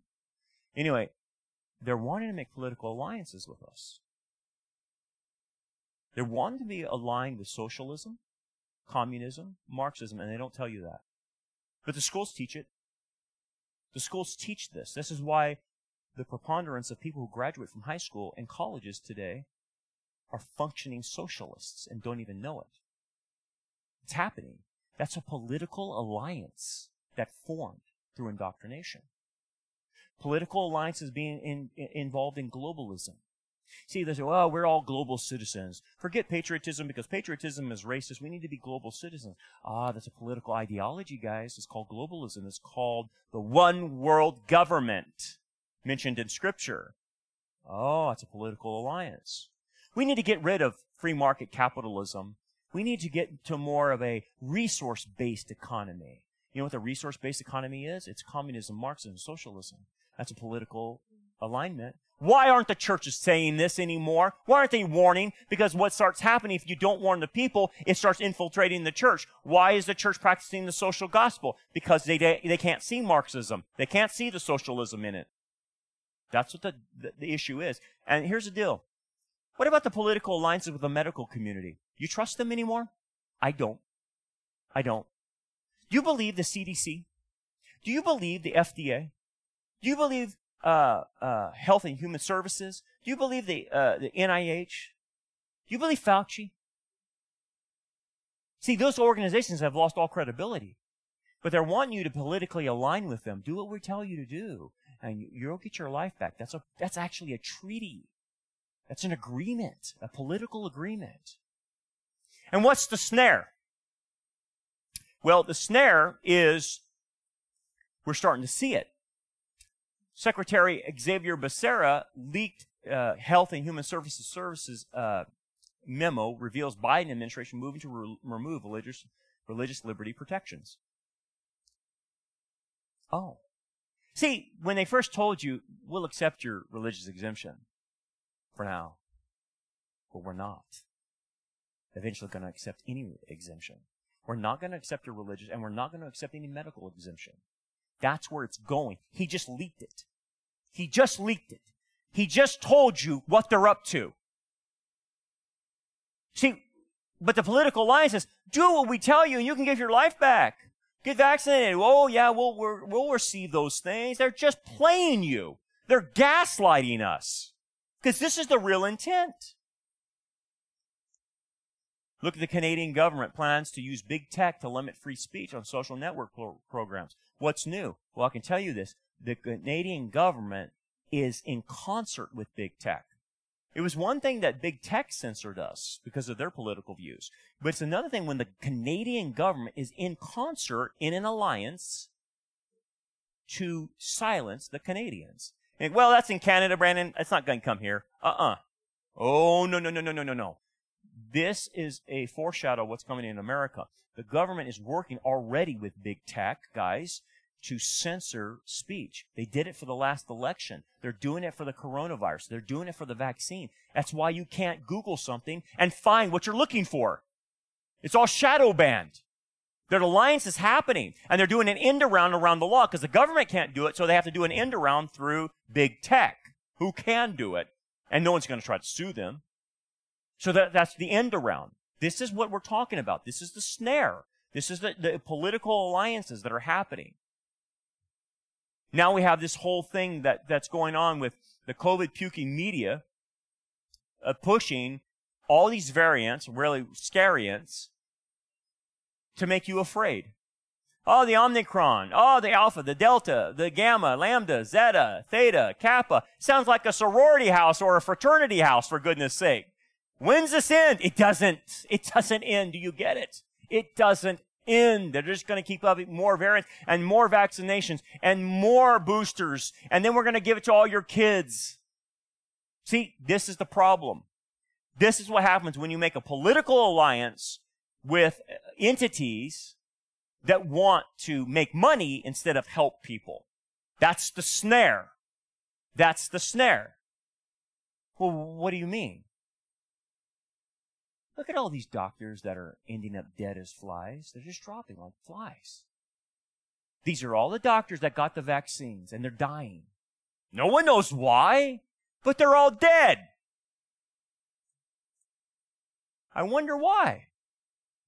Anyway, they're wanting to make political alliances with us. They want to be aligned with socialism, communism, Marxism, and they don't tell you that. But the schools teach it. The schools teach this. This is why the preponderance of people who graduate from high school and colleges today are functioning socialists and don't even know it. It's happening. That's a political alliance that formed through indoctrination. Political alliances being in, in, involved in globalism. See, they say, well, we're all global citizens. Forget patriotism because patriotism is racist. We need to be global citizens. Ah, that's a political ideology, guys. It's called globalism. It's called the one world government mentioned in Scripture. Oh, that's a political alliance. We need to get rid of free market capitalism. We need to get to more of a resource-based economy. You know what the resource-based economy is? It's communism, Marxism, socialism. That's a political alignment. Why aren't the churches saying this anymore? Why aren't they warning? Because what starts happening if you don't warn the people, it starts infiltrating the church. Why is the church practicing the social gospel? Because they they, they can't see Marxism. They can't see the socialism in it. That's what the, the, the issue is. And here's the deal. What about the political alliances with the medical community? You trust them anymore? I don't. I don't. Do you believe the C D C? Do you believe the F D A? Do you believe uh, uh, Health and Human Services? Do you believe the, uh, the N I H? Do you believe Fauci? See, those organizations have lost all credibility, but they want you to politically align with them. Do what we tell you to do, and you'll get your life back. That's a, that's actually a treaty. That's an agreement, a political agreement. And what's the snare? Well, the snare is, we're starting to see it. Secretary Xavier Becerra leaked uh, Health and Human Services Services uh, memo reveals Biden administration moving to re- remove religious, religious liberty protections. Oh. See, when they first told you, we'll accept your religious exemption for now, but we're not eventually going to accept any exemption. We're not going to accept your religious, and we're not going to accept any medical exemption. That's where it's going. He just leaked it. He just leaked it. He just told you what they're up to. See, but the political alliance says, do what we tell you and you can give your life back. Get vaccinated. Oh, yeah, we'll, we'll, we'll receive those things. They're just playing you. They're gaslighting us because this is the real intent. Look at the Canadian government plans to use big tech to limit free speech on social network pro- programs. What's new? Well, I can tell you this. The Canadian government is in concert with big tech. It was one thing that big tech censored us because of their political views. But it's another thing when the Canadian government is in concert, in an alliance, to silence the Canadians. And, well, that's in Canada, Brandon. That's not going to come here. Uh-uh. Oh, no, no, no, no, no, no, no. This is a foreshadow of what's coming in America. The government is working already with big tech, guys, to censor speech. They did it for the last election. They're doing it for the coronavirus. They're doing it for the vaccine. That's why you can't Google something and find what you're looking for. It's all shadow banned. Their alliance is happening, and they're doing an end around around the law because the government can't do it, so they have to do an end around through big tech, who can do it, and no one's going to try to sue them. So that, that's the end around. This is what we're talking about. This is the snare. This is the, the political alliances that are happening. Now we have this whole thing that, that's going on with the COVID-puking media uh, pushing all these variants, really scariants, to make you afraid. Oh, the Omicron. Oh, the Alpha, the Delta, the Gamma, Lambda, Zeta, Theta, Kappa. Sounds like a sorority house or a fraternity house, for goodness sake. When's this end? It doesn't. It doesn't end. Do you get it? It doesn't end. They're just going to keep up more variants and more vaccinations and more boosters, and then we're going to give it to all your kids. See, this is the problem. This is what happens when you make a political alliance with entities that want to make money instead of help people. That's the snare. That's the snare. Well, what do you mean? Look at all these doctors that are ending up dead as flies. They're just dropping like flies. These are all the doctors that got the vaccines, and they're dying. No one knows why, but they're all dead. I wonder why.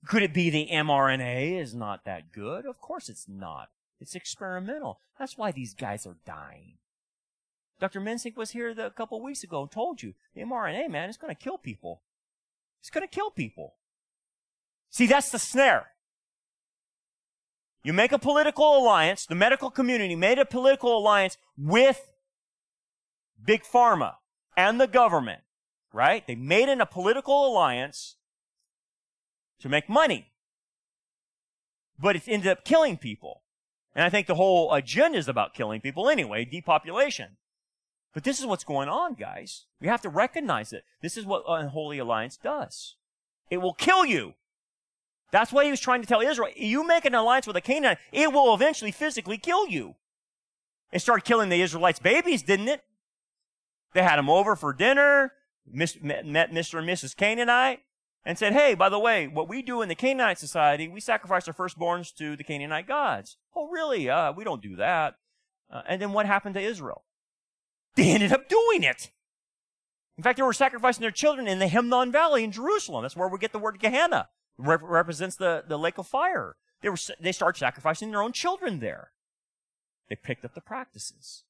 Could it be the mRNA is not that good? Of course it's not. It's experimental. That's why these guys are dying. Doctor Mensink was here a couple weeks ago and told you, the mRNA, man, it's going to kill people. It's going to kill people. See, that's the snare. You make a political alliance, the medical community made a political alliance with Big Pharma and the government, right? They made in a political alliance to make money, but it ended up killing people. And I think the whole agenda is about killing people anyway, depopulation. But this is what's going on, guys. We have to recognize it. This is what unholy alliance does. It will kill you. That's why he was trying to tell Israel, you make an alliance with a Canaanite, it will eventually physically kill you. It started killing the Israelites' babies, didn't it? They had them over for dinner, met Mister and Missus Canaanite, and said, hey, by the way, what we do in the Canaanite society, we sacrifice our firstborns to the Canaanite gods. Oh, really? Uh, we don't do that. Uh, and then what happened to Israel? They ended up doing it. In fact, they were sacrificing their children in the Hemnon Valley in Jerusalem. That's where we get the word Gehenna. It represents the, the lake of fire. They were they started sacrificing their own children there. They picked up the practices.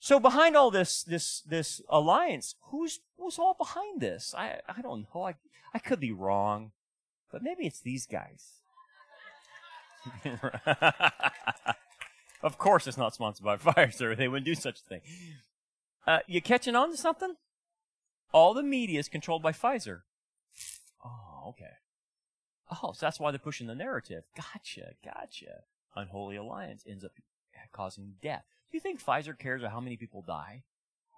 So behind all this, this, this alliance, who's, who's all behind this? I, I don't know. I, I could be wrong, but maybe it's these guys. Of course, it's not sponsored by Pfizer. They wouldn't do such a thing. Uh, you catching on to something? All the media is controlled by Pfizer. Oh, okay. Oh, so that's why they're pushing the narrative. Gotcha, gotcha. Unholy alliance ends up causing death. Do you think Pfizer cares about how many people die?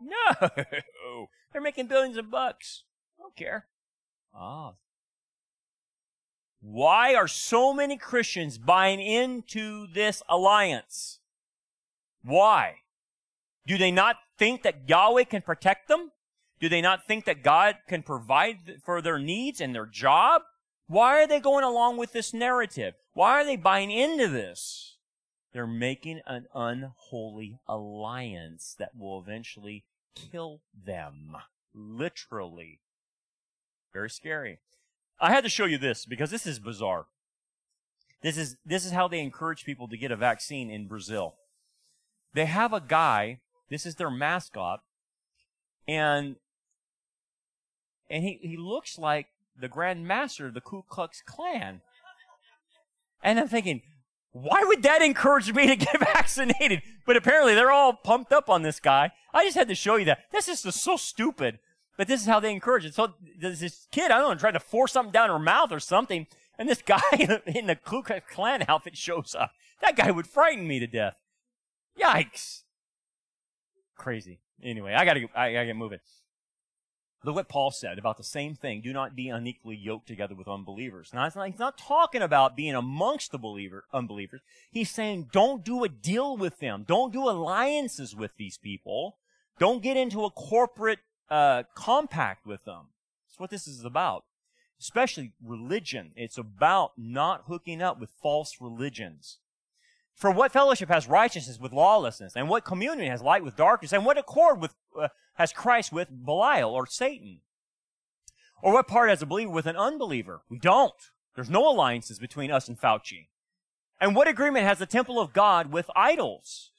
No! They're making billions of bucks. I don't care. Ah. Oh. Why are so many Christians buying into this alliance? Why? Do they not think that Yahweh can protect them? Do they not think that God can provide for their needs and their job? Why are they going along with this narrative? Why are they buying into this? They're making an unholy alliance that will eventually kill them. Literally. Very scary. I had to show you this because this is bizarre. This is, this is how they encourage people to get a vaccine in Brazil. They have a guy, this is their mascot, and, and he, he looks like the Grand Master of the Ku Klux Klan. And I'm thinking, why would that encourage me to get vaccinated? But apparently they're all pumped up on this guy. I just had to show you that. This is just so stupid. But this is how they encourage it. So this kid, I don't know, tried to force something down her mouth or something, and this guy in the Ku Klux Klan outfit shows up. That guy would frighten me to death. Yikes. Crazy. Anyway, I gotta, I gotta get moving. Look what Paul said about the same thing. Do not be unequally yoked together with unbelievers. Now, it's not, he's not talking about being amongst the believer, unbelievers. He's saying don't do a deal with them. Don't do alliances with these people. Don't get into a corporate uh, compact with them. That's what this is about, especially religion. It's about not hooking up with false religions. For what fellowship has righteousness with lawlessness? And what communion has light with darkness? And what accord with, uh, has Christ with Belial or Satan? Or what part has a believer with an unbeliever? We don't. There's no alliances between us and Fauci. And what agreement has the temple of God with idols?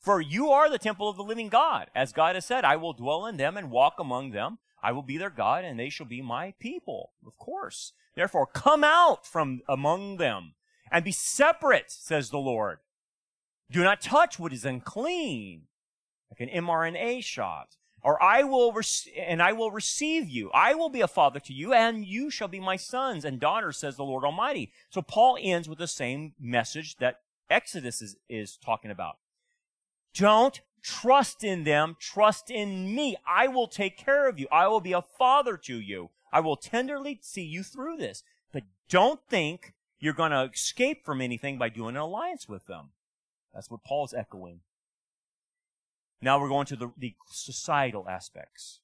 For you are the temple of the living God. As God has said, I will dwell in them and walk among them. I will be their God, and they shall be my people. Of course. Therefore, come out from among them. And be separate, says the Lord. Do not touch what is unclean, like an mRNA shot. Or I will rec- and I will receive you. I will be a father to you, and you shall be my sons and daughters, says the Lord Almighty. So Paul ends with the same message that Exodus is, is talking about. Don't trust in them. Trust in me. I will take care of you. I will be a father to you. I will tenderly see you through this. But don't think you're going to escape from anything by doing an alliance with them. That's what Paul's echoing. Now we're going to the, the societal aspects.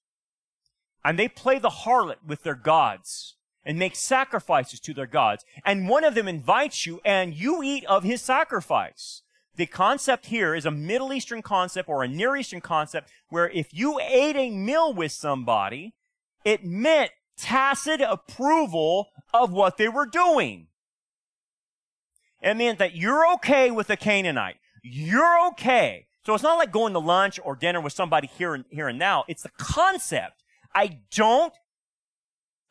And they play the harlot with their gods and make sacrifices to their gods. And one of them invites you, and you eat of his sacrifice. The concept here is a Middle Eastern concept or a Near Eastern concept where if you ate a meal with somebody, it meant tacit approval of what they were doing. It meant that you're okay with a Canaanite. You're okay. So it's not like going to lunch or dinner with somebody here and, here and now. It's the concept. I don't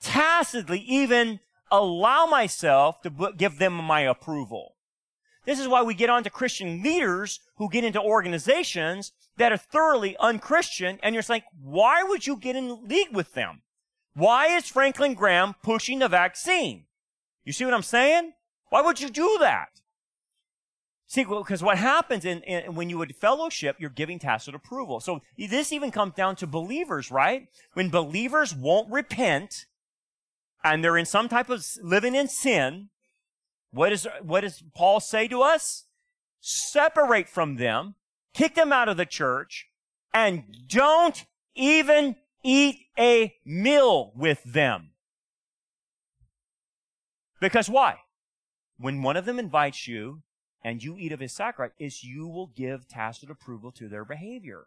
tacitly even allow myself to give them my approval. This is why we get onto Christian leaders who get into organizations that are thoroughly unchristian, and you're like, why would you get in league with them? Why is Franklin Graham pushing the vaccine? You see what I'm saying? Why would you do that? See, because what happens in, in, when you would fellowship, you're giving tacit approval. So this even comes down to believers, right? When believers won't repent and they're in some type of living in sin, what is, what does Paul say to us? Separate from them, kick them out of the church, and don't even eat a meal with them. Because why? When one of them invites you and you eat of his sacrifice, you will give tacit approval to their behavior.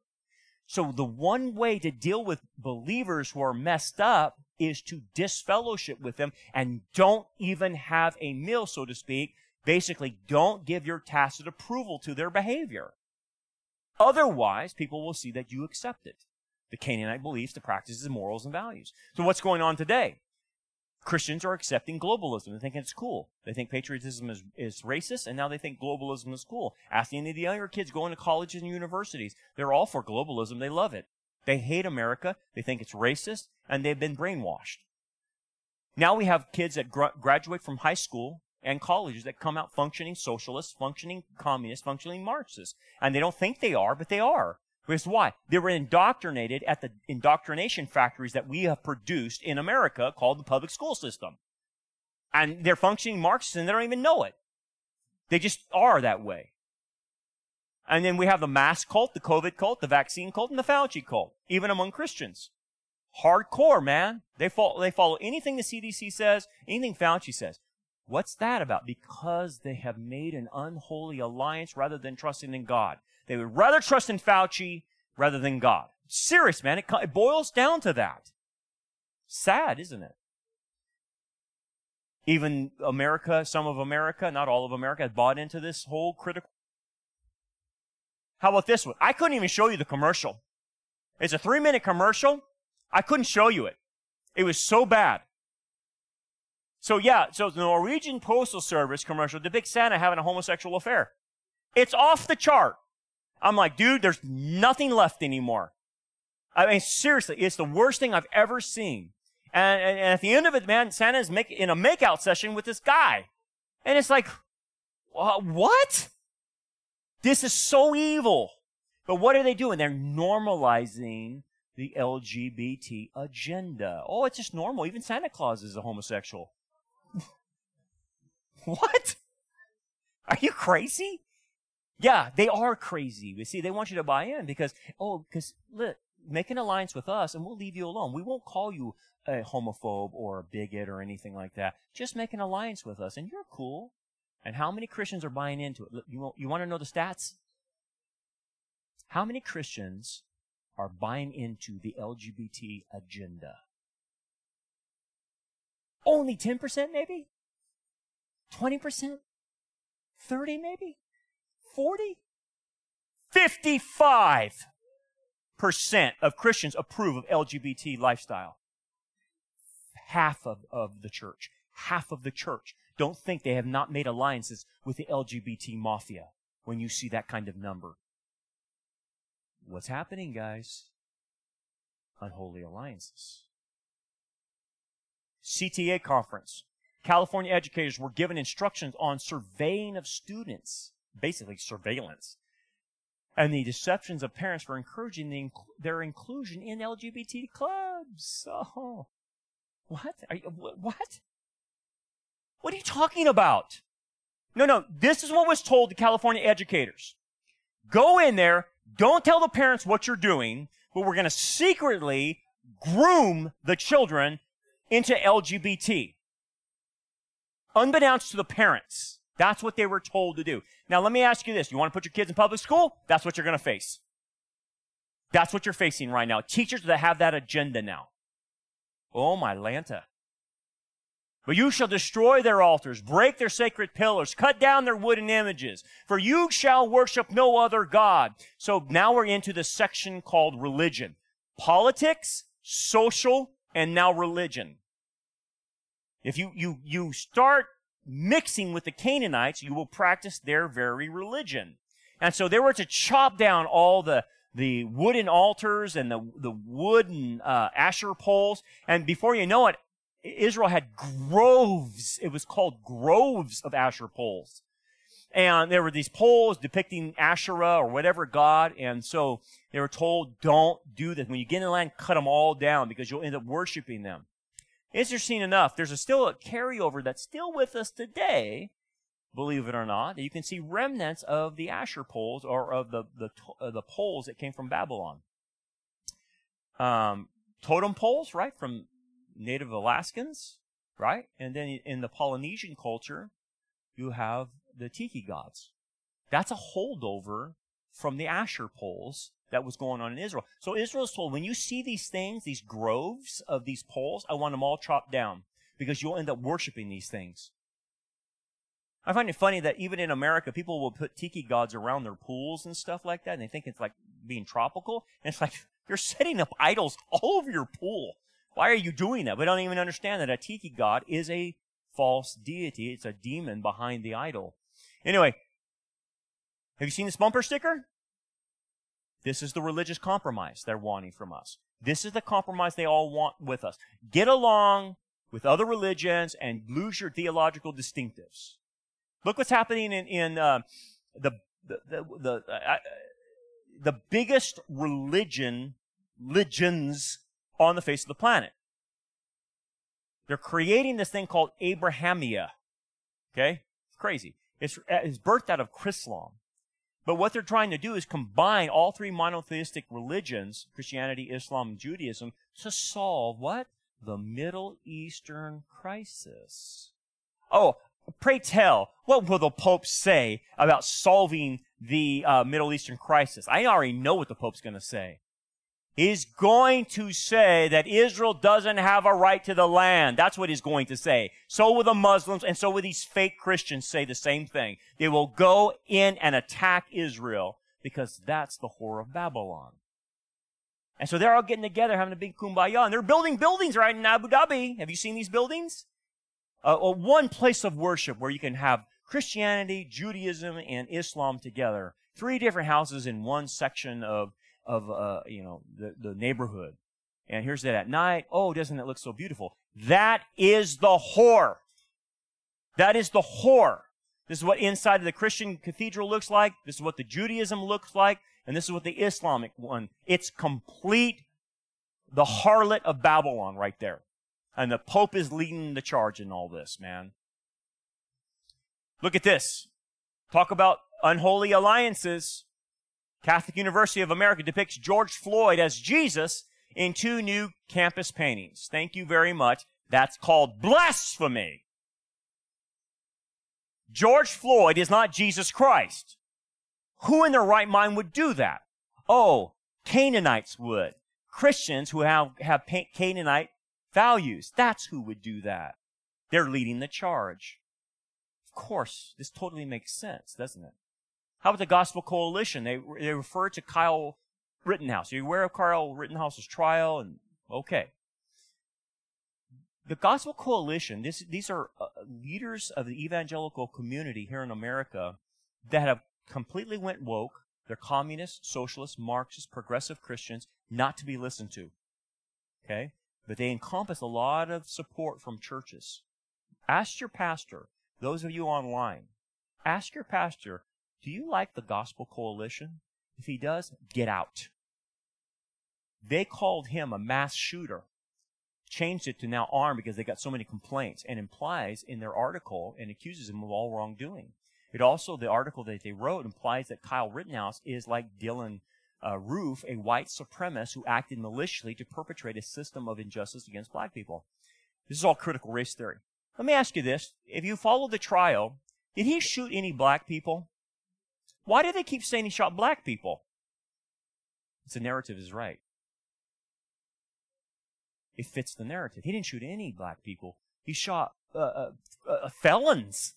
So the one way to deal with believers who are messed up is to disfellowship with them and don't even have a meal, so to speak. Basically, don't give your tacit approval to their behavior. Otherwise, people will see that you accept it. The Canaanite beliefs, the practices, morals, and values. So what's going on today? Christians are accepting globalism. They think it's cool. They think patriotism is, is racist, and now they think globalism is cool. Ask any of the younger kids going to colleges and universities. They're all for globalism. They love it. They hate America. They think it's racist, and they've been brainwashed. Now we have kids that gr- graduate from high school and colleges that come out functioning socialists, functioning communists, functioning Marxists. And they don't think they are, but they are. Because why? They were indoctrinated at the indoctrination factories that we have produced in America called the public school system. And they're functioning Marxists and they don't even know it. They just are that way. And then we have the mask cult, the COVID cult, the vaccine cult, and the Fauci cult, even among Christians. Hardcore, man. They follow, they follow anything the C D C says, anything Fauci says. What's that about? Because they have made an unholy alliance rather than trusting in God. They would rather trust in Fauci rather than God. Serious, man. It, it boils down to that. Sad, isn't it? Even America, some of America, not all of America, has bought into this whole critical. How about this one? I couldn't even show you the commercial. It's a three-minute commercial. I couldn't show you it. It was so bad. So, yeah, so the Norwegian Postal Service commercial depicts Santa having a homosexual affair. It's off the chart. I'm like, dude, there's nothing left anymore. I mean, seriously, it's the worst thing I've ever seen. And, and, and at the end of it, man, Santa's make, in a makeout session with this guy. And it's like, uh, what? This is so evil. But what are they doing? They're normalizing the L G B T agenda. Oh, it's just normal. Even Santa Claus is a homosexual. What? Are you crazy? Yeah, they are crazy. You see, they want you to buy in because, oh, because look, make an alliance with us and we'll leave you alone. We won't call you a homophobe or a bigot or anything like that. Just make an alliance with us and you're cool. And how many Christians are buying into it? Look, you, you want to know the stats? How many Christians are buying into the L G B T agenda? Only ten percent maybe? twenty percent? thirty maybe? forty? fifty-five percent of Christians approve of L G B T lifestyle. Half of, of the church. Half of the church. Don't think they have not made alliances with the L G B T mafia when you see that kind of number. What's happening, guys? Unholy alliances. C T A conference. California educators were given instructions on surveying of students. Basically surveillance, and the deceptions of parents for encouraging the inc- their inclusion in L G B T clubs. Oh, what? Are you, what? What are you talking about? No, no, this is what was told to California educators. Go in there, don't tell the parents what you're doing, but we're going to secretly groom the children into L G B T. Unbeknownst to the parents. That's what they were told to do. Now, let me ask you this. You want to put your kids in public school? That's what you're going to face. That's what you're facing right now. Teachers that have that agenda now. Oh, my Lanta. But you shall destroy their altars, break their sacred pillars, cut down their wooden images, for you shall worship no other God. So now we're into the section called religion. Politics, social, and now religion. If you, you, you start mixing with the Canaanites, you will practice their very religion. And so they were to chop down all the, the wooden altars and the, the wooden uh, Asher poles. And before you know it, Israel had groves. It was called groves of Asher poles. And there were these poles depicting Asherah or whatever god. And so they were told, don't do this. When you get in the land, cut them all down because you'll end up worshiping them. Interesting enough, there's a still a carryover that's still with us today, believe it or not, that you can see remnants of the Asher poles or of the, the, uh, the poles that came from Babylon. Um, totem poles, right, from Native Alaskans, right? And then in the Polynesian culture, you have the Tiki gods. That's a holdover from the Asher poles that was going on in Israel. So Israel is told, when you see these things, these groves of these poles, I want them all chopped down because you'll end up worshiping these things. I find it funny that even in America, people will put tiki gods around their pools and stuff like that, and they think it's like being tropical. And it's like, you're setting up idols all over your pool. Why are you doing that? We don't even understand that a tiki god is a false deity. It's a demon behind the idol. Anyway, have you seen this bumper sticker? This is the religious compromise they're wanting from us. This is the compromise they all want with us. Get along with other religions and lose your theological distinctives. Look what's happening in, in uh, the, the, the, the, uh, the biggest religion, religions on the face of the planet. They're creating this thing called Abrahamia. Okay? It's crazy. It's, it's birthed out of Chrislam. But what they're trying to do is combine all three monotheistic religions, Christianity, Islam, and Judaism, to solve what? The Middle Eastern crisis. Oh, pray tell, what will the Pope say about solving the uh, Middle Eastern crisis? I already know what the Pope's going to say. He's going to say that Israel doesn't have a right to the land. That's what he's going to say. So will the Muslims, and so will these fake Christians say the same thing. They will go in and attack Israel because that's the whore of Babylon. And so they're all getting together, having a big kumbaya, and they're building buildings right in Abu Dhabi. Have you seen these buildings? Uh, uh, one place of worship where you can have Christianity, Judaism, and Islam together. Three different houses in one section of of uh, you know, the, the neighborhood. And here's that at night. Oh, doesn't it look so beautiful? That is the whore. That is the whore. This is what inside of the Christian cathedral looks like. This is what the Judaism looks like. And this is what the Islamic one. It's complete, the harlot of Babylon right there. And the Pope is leading the charge in all this, man. Look at this. Talk about unholy alliances. Catholic University of America depicts George Floyd as Jesus in two new campus paintings. Thank you very much. That's called blasphemy. George Floyd is not Jesus Christ. Who in their right mind would do that? Oh, Canaanites would. Christians who have, have Canaanite values. That's who would do that. They're leading the charge. Of course, this totally makes sense, doesn't it? How about the Gospel Coalition? They, they refer to Kyle Rittenhouse. Are you aware of Kyle Rittenhouse's trial? And okay. The Gospel Coalition, this, these are uh, leaders of the evangelical community here in America that have completely went woke. They're communist, socialist, Marxist, progressive Christians, not to be listened to. Okay? But they encompass a lot of support from churches. Ask your pastor, those of you online, ask your pastor, do you like the Gospel Coalition? If he does, get out. They called him a mass shooter, changed it to now armed because they got so many complaints, and implies in their article and accuses him of all wrongdoing. It also, the article that they wrote implies that Kyle Rittenhouse is like Dylan uh, Roof, a white supremacist who acted maliciously to perpetrate a system of injustice against black people. This is all critical race theory. Let me ask you this. If you follow the trial, did he shoot any black people? Why do they keep saying he shot black people? Because the narrative is right. It fits the narrative. He didn't shoot any black people. He shot uh, uh, uh, felons,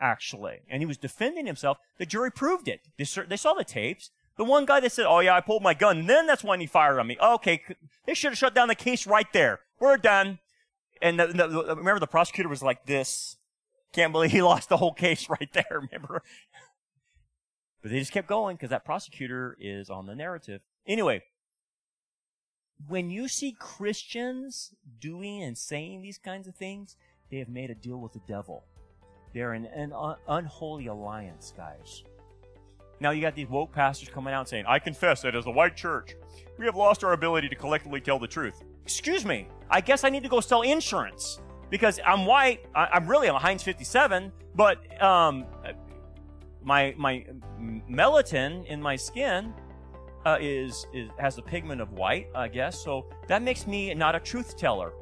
actually. And he was defending himself. The jury proved it. They, they saw the tapes. The one guy that said, oh, yeah, I pulled my gun, and then that's when he fired on me. Okay, they should have shut down the case right there. We're done. And the, the, remember, the prosecutor was like this. Can't believe he lost the whole case right there, remember? But they just kept going because that prosecutor is on the narrative. Anyway, when you see Christians doing and saying these kinds of things, they have made a deal with the devil. They're in an un unholy alliance, guys. Now you got these woke pastors coming out saying, I confess that as a white church, we have lost our ability to collectively tell the truth. Excuse me, I guess I need to go sell insurance because I'm white. I I'm really on Heinz fifty-seven, but... um. My my melatonin in my skin uh, is is has the pigment of white, I guess. So that makes me not a truth teller.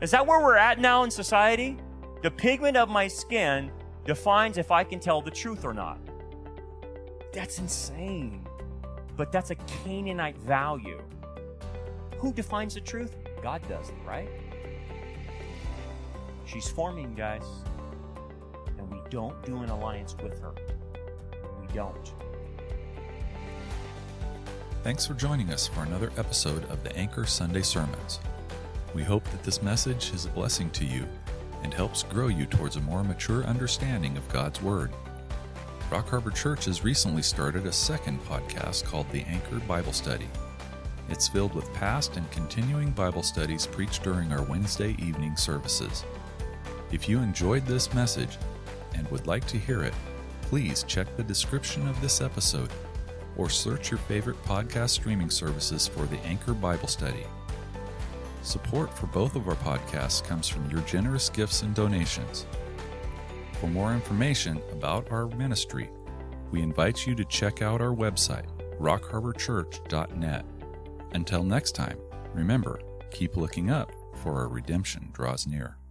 Is that where we're at now in society? The pigment of my skin defines if I can tell the truth or not. That's insane. But that's a Canaanite value. Who defines the truth? God doesn't, right? She's forming, guys, and we don't do an alliance with her. We don't. Thanks for joining us for another episode of the Anchor Sunday Sermons. We hope that this message is a blessing to you and helps grow you towards a more mature understanding of God's Word. Rock Harbor Church has recently started a second podcast called the Anchor Bible Study. It's filled with past and continuing Bible studies preached during our Wednesday evening services. If you enjoyed this message and would like to hear it, please check the description of this episode or search your favorite podcast streaming services for the Anchor Bible Study. Support for both of our podcasts comes from your generous gifts and donations. For more information about our ministry, we invite you to check out our website, rock harbor church dot net. Until next time, remember, keep looking up, for our redemption draws near.